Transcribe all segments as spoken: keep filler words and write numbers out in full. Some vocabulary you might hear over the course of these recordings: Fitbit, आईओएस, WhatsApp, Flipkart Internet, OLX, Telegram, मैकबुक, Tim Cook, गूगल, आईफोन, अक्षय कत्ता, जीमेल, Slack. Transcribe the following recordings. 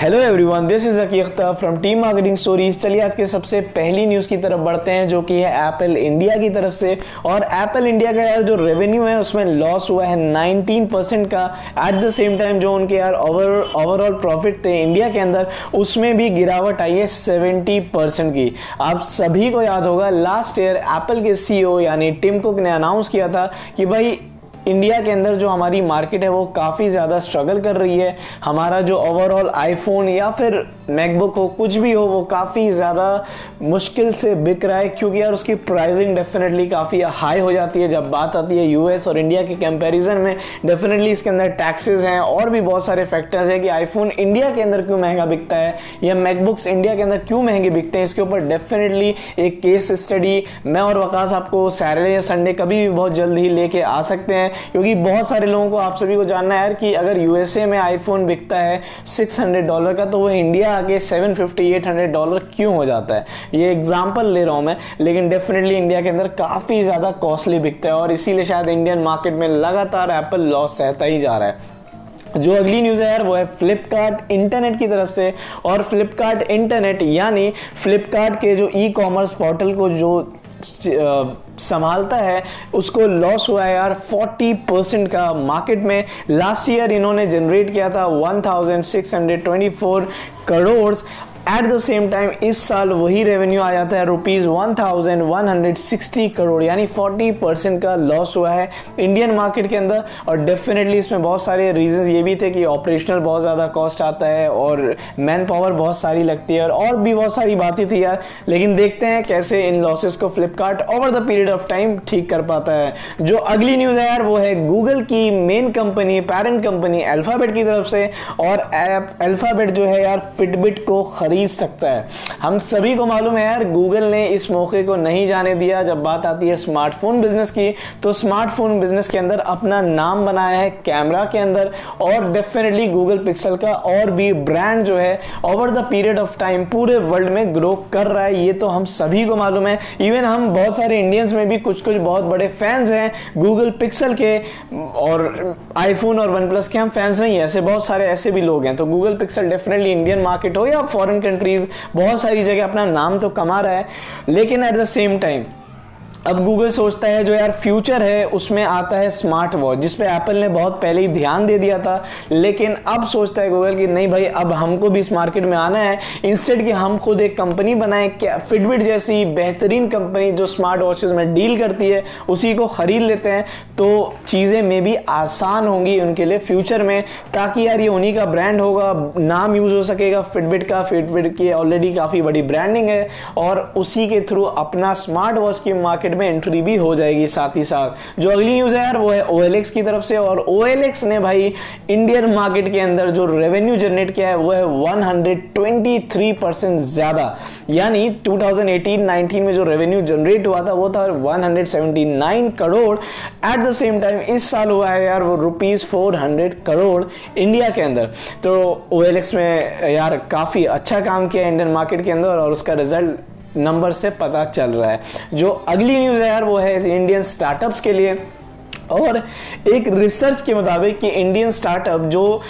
Hello everyone, this is अक्षय कत्ता from team marketing stories. चलिए आज के सबसे पहली न्यूज़ की तरफ बढ़ते हैं, जो कि है एप्पल इंडिया की तरफ से। और एप्पल इंडिया का यार जो रेवेन्यू है उसमें लॉस हुआ है नाइनटीन परसेंट का। एट द सेम टाइम जो उनके यार ओवरऑल प्रॉफिट थे इंडिया के अंदर, उसमें भी गिरावट आई है सेवेंटी परसेंट की। आप सभी को याद होगा लास्ट ईयर एप्पल के सीईओ यानी टिम कुक ने अनाउंस किया था कि भाई इंडिया के अंदर जो हमारी मार्केट है वो काफ़ी ज़्यादा स्ट्रगल कर रही है, हमारा जो ओवरऑल आईफोन या फिर मैकबुक हो, कुछ भी हो, वो काफ़ी ज़्यादा मुश्किल से बिक रहा है, क्योंकि यार उसकी प्राइसिंग डेफिनेटली काफ़ी हाई हो जाती है जब बात आती है यूएस और इंडिया के कंपैरिजन में। डेफिनेटली इसके अंदर टैक्सेस हैं और भी बहुत सारे फैक्टर्स हैं कि आईफोन इंडिया के अंदर क्यों महंगा बिकता है या मैकबुक्स इंडिया के अंदर क्यों महंगे बिकते हैं। इसके ऊपर डेफिनेटली एक केस स्टडी मैं और वकास आपको सैटरडे या संडे कभी भी बहुत जल्द ही लेके आ सकते हैं, क्योंकि बहुत सारे लोगों को, आप सभी को जानना है यार कि अगर यूएसए में आईफोन बिकता है सिक्स हंड्रेड डॉलर का, तो वो इंडिया आके seven fifty eight hundred dollar क्यों हो जाता है। ये एग्जांपल ले रहा हूं मैं, लेकिन डेफिनेटली इंडिया के अंदर काफ़ी ज़्यादा कॉस्टली बिकता है और इसीलिए शायद इंडियन मार्केट में लगातार एप्पल लॉस सहता ही जा रहा है। जो अगली न्यूज़ है यार वो है फ्लिपकार्ट इंटरनेट की तरफ से। और फ्लिपकार्ट इंटरनेट यानी फ्लिपकार्ट के जो ई कॉमर्स पोर्टल को जो संभालता है उसको लॉस हुआ है यार फोर्टी परसेंट का मार्केट में। लास्ट ईयर इन्होंने जनरेट किया था one thousand six hundred twenty four crore. At the same time इस साल वही रेवेन्यू आ जाता है rupees one thousand one hundred sixty crore, यानी फोर्टी परसेंट का लॉस हुआ है इंडियन मार्केट के अंदर। और डेफिनेटली इसमें बहुत सारे रीजंस ये भी थे कि ऑपरेशनल बहुत ज़्यादा कॉस्ट आता है और मैन पावर बहुत सारी लगती है और, और भी बहुत सारी बातें थी यार। लेकिन देखते हैं कैसे इन लॉसेस को Flipkart over the period of time ठीक कर पाता है। जो अगली न्यूज़ है यार वो है गूगल की main company, parent company Alphabet की तरफ से। और अल्फ़ाबेट जो है यार फिटबिट को खरीद सकता है। हम सभी को मालूम है यार गूगल ने इस मौके को नहीं जाने दिया। जब बात आती है स्मार्टफोन बिजनेस की, तो स्मार्टफोन बिजनेस के अंदर अपना नाम बनाया है कैमरा के अंदर। और डेफिनेटली गूगल पिक्सल का और भी ब्रांड जो है over the period of time पूरे वर्ल्ड में ग्रो कर रहा है, ये तो हम सभी को मालूम है। इवन हम बहुत सारे इंडियंस में भी कुछ कुछ बहुत बड़े फैंस हैं गूगल पिक्सल के, और आईफोन और वन प्लस के हम फैंस नहीं है, ऐसे बहुत सारे ऐसे भी लोग हैं। तो गूगल Pixel definitely Indian market हो या फॉरेन कंट्रीज, बहुत सारी जगह अपना नाम तो कमा रहा है। लेकिन एट द सेम टाइम अब गूगल सोचता है जो यार फ्यूचर है उसमें आता है स्मार्ट वॉच, जिस पे एप्पल ने बहुत पहले ही ध्यान दे दिया था। लेकिन अब सोचता है गूगल कि नहीं भाई, अब हमको भी इस मार्केट में आना है। इंस्टेड कि हम खुद एक कंपनी बनाएं, क्या फिटबिट जैसी बेहतरीन कंपनी जो स्मार्ट वॉचेस में डील करती है, उसी को ख़रीद लेते हैं तो चीज़ें में भी आसान होंगी उनके लिए फ्यूचर में, ताकि यार ये उन्हीं का ब्रांड होगा, नाम यूज़ हो सकेगा फिटबिट का। फिटबिट की ऑलरेडी काफ़ी बड़ी ब्रांडिंग है और उसी के थ्रू अपना स्मार्ट वॉच की मार्केट में एंट्री भी हो जाएगी साथ ही साथ। जो अगली न्यूज़ है यार वो है O L X की तरफ से। और O L X ने भाई इंडियन मार्केट के अंदर जो रेवेन्यू जनरेट किया है वो है one hundred twenty three percent ज्यादा, यानी टू थाउजेंड एटीन नाइनटीन में जो रेवेन्यू जनरेट हुआ था वो था one hundred seventy nine crore. At the same time इस साल हुआ है यार वो rupees four hundred crore India के अंदर। तो O L X में यार काफी अच्छा काम किया इंडियन मार्केट के अंदर और उसका रिजल्ट नंबर से पता चल रहा है। जो अगली न्यूज़ है यार वो है इंडियन स्टार्टअप्स के लिए। और एक रिसर्च के मुताबिक कि इंडियन स्टार्टअप जो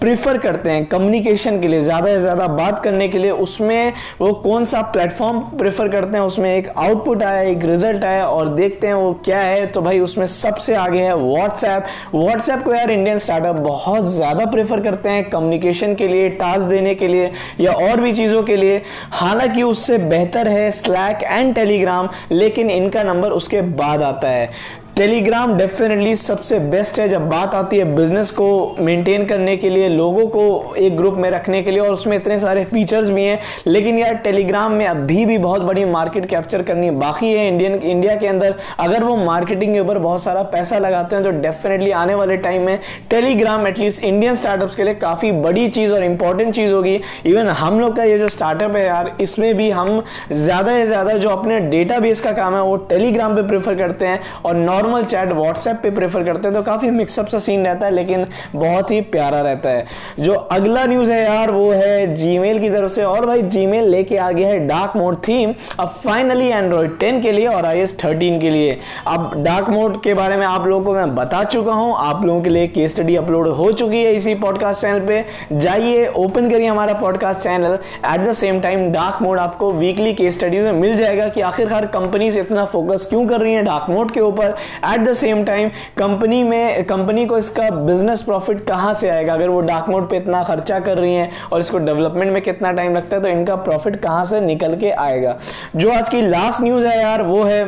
प्रीफर करते हैं कम्युनिकेशन के लिए, ज़्यादा से ज़्यादा बात करने के लिए, उसमें वो कौन सा प्लेटफॉर्म प्रेफर करते हैं, उसमें एक आउटपुट आया, एक रिजल्ट आया और देखते हैं वो क्या है। तो भाई उसमें सबसे आगे है व्हाट्सएप। व्हाट्सएप को यार इंडियन स्टार्टअप बहुत ज़्यादा प्रेफर करते हैं कम्युनिकेशन के लिए, टास्क देने के लिए या और भी चीज़ों के लिए। हालांकि उससे बेहतर है स्लैक एंड टेलीग्राम, लेकिन इनका नंबर उसके बाद आता है। टेलीग्राम डेफिनेटली सबसे बेस्ट है जब बात आती है बिजनेस को मेंटेन करने के लिए, लोगों को एक ग्रुप में रखने के लिए, और उसमें इतने सारे फीचर्स भी हैं। लेकिन यार टेलीग्राम में अभी भी बहुत बड़ी मार्केट कैप्चर करनी बाकी है इंडियन इंडिया के अंदर। अगर वो मार्केटिंग के ऊपर बहुत सारा पैसा लगाते हैं तो डेफिनेटली आने वाले टाइम में टेलीग्राम एटलीस्ट इंडियन स्टार्टअप्स के लिए काफ़ी बड़ी चीज़ और इंपॉर्टेंट चीज़ होगी। इवन हम लोग का ये जो स्टार्टअप है यार, इसमें भी हम ज़्यादा से ज़्यादा जो अपने डेटाबेस का काम है वो टेलीग्राम पर प्रेफर करते हैं और नॉर्मल नॉर्मल चैट व्हाट्सएप पे प्रेफर करते हैं, तो काफी मिक्सअप सा सीन रहता है लेकिन बहुत ही प्यारा रहता है। जो अगला न्यूज है यार वो है जीमेल की तरफ से, और भाई जीमेल लेके आ गया है डार्क मोड थीम अब फाइनली एंड्रॉइड टेन के लिए और आईओएस थर्टीन के लिए। अब डार्क मोड के बारे में आप लोगों को मैं बता चुका हूं, आप लोगों के लिए केस स्टडी अपलोड हो चुकी है इसी पॉडकास्ट चैनल पे, जाइए ओपन करिए हमारा podcast channel. At the same time dark mode आपको वीकली केस स्टडीज में मिल जाएगा कि आखिरकार कंपनीज इतना फोकस क्यों कर रही है डार्क मोड के ऊपर, at the same time company में कंपनी को इसका बिजनेस प्रॉफिट कहां से आएगा अगर वो डार्क मोड पे इतना खर्चा कर रही है और इसको डेवलपमेंट में कितना टाइम लगता है, तो इनका प्रॉफिट कहां से निकल के आएगा। जो आज की लास्ट न्यूज है यार वो है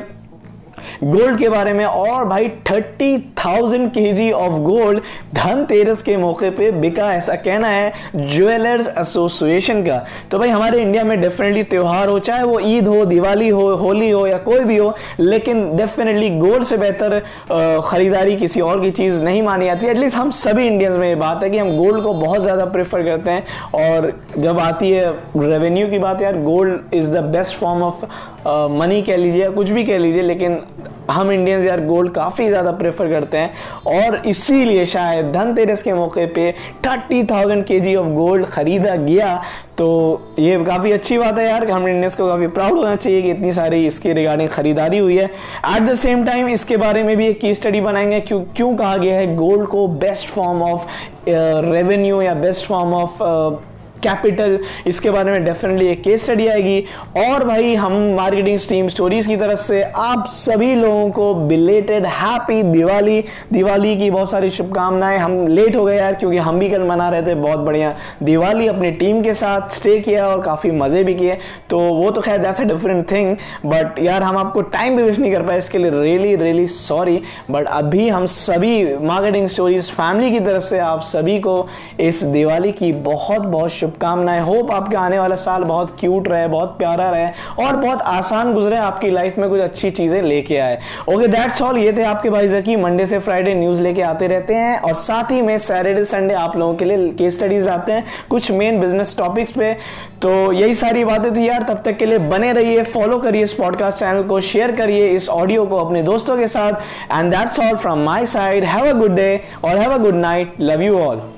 गोल्ड के बारे में, और भाई तीस हज़ार केजी ऑफ गोल्ड धनतेरस के मौके पे बिका, ऐसा कहना है ज्वेलर्स एसोसिएशन का। तो भाई हमारे इंडिया में डेफिनेटली त्योहार हो, चाहे वो ईद हो, दिवाली हो, होली हो या कोई भी हो, लेकिन डेफिनेटली गोल्ड से बेहतर खरीदारी किसी और की चीज़ नहीं मानी जाती। एटलीस्ट हम सभी इंडियंस में ये बात है कि हम गोल्ड को बहुत ज़्यादा प्रेफर करते हैं, और जब आती है रेवेन्यू की बात यार gold is the best form of money कह लीजिए या कुछ भी कह लीजिए, लेकिन हम इंडियंस यार गोल्ड काफ़ी ज़्यादा प्रेफर करते हैं और इसीलिए शायद धनतेरस के मौके पे तीस हज़ार केजी ऑफ गोल्ड खरीदा गया। तो ये काफ़ी अच्छी बात है यार, हम इंडियंस को काफ़ी प्राउड होना चाहिए कि इतनी सारी इसके रिगार्डिंग खरीदारी हुई है। एट द सेम टाइम इसके बारे में भी एक की स्टडी बनाएंगे क्यों क्यों कहा गया है गोल्ड को बेस्ट फॉर्म ऑफ रेवेन्यू या बेस्ट फॉर्म ऑफ कैपिटल, इसके बारे में डेफिनेटली एक केस स्टडी आएगी। और भाई हम मार्केटिंग स्ट्रीम स्टोरीज की तरफ से आप सभी लोगों को बिलेटेड हैप्पी दिवाली, दिवाली की बहुत सारी शुभकामनाएं। हम लेट हो गए यार क्योंकि हम भी कल मना रहे थे बहुत बढ़िया दिवाली, अपनी टीम के साथ स्टे किया और काफ़ी मज़े भी किए, तो वो तो खैर that's a different thing, but यार हम आपको टाइम भी विश नहीं कर पाए, इसके लिए रियली रियली सॉरी। बट अभी हम सभी मार्केटिंग स्टोरीज फैमिली की तरफ से आप सभी को इस दिवाली की बहुत बहुत शुभकामनाएं। होप आपका आने वाला साल बहुत क्यूट रहे, बहुत प्यारा रहे और बहुत आसान गुजरे, आपकी लाइफ में कुछ अच्छी चीजें लेके आए। ओके दैट्स ऑल, ये थे आपके भाई जकी। मंडे से फ्राइडे न्यूज लेके आते रहते हैं और साथ ही में सैटरडे संडे आप लोगों के लिए केस स्टडीज लाते हैं कुछ मेन बिजनेस टॉपिक्स पे। तो यही सारी बातें थी यार, तब तक के लिए बने रहिए, फॉलो करिए इस पॉडकास्ट चैनल को, शेयर करिए इस ऑडियो को अपने दोस्तों के साथ, and that's all from my side. Have a good day और have a good night, love you all.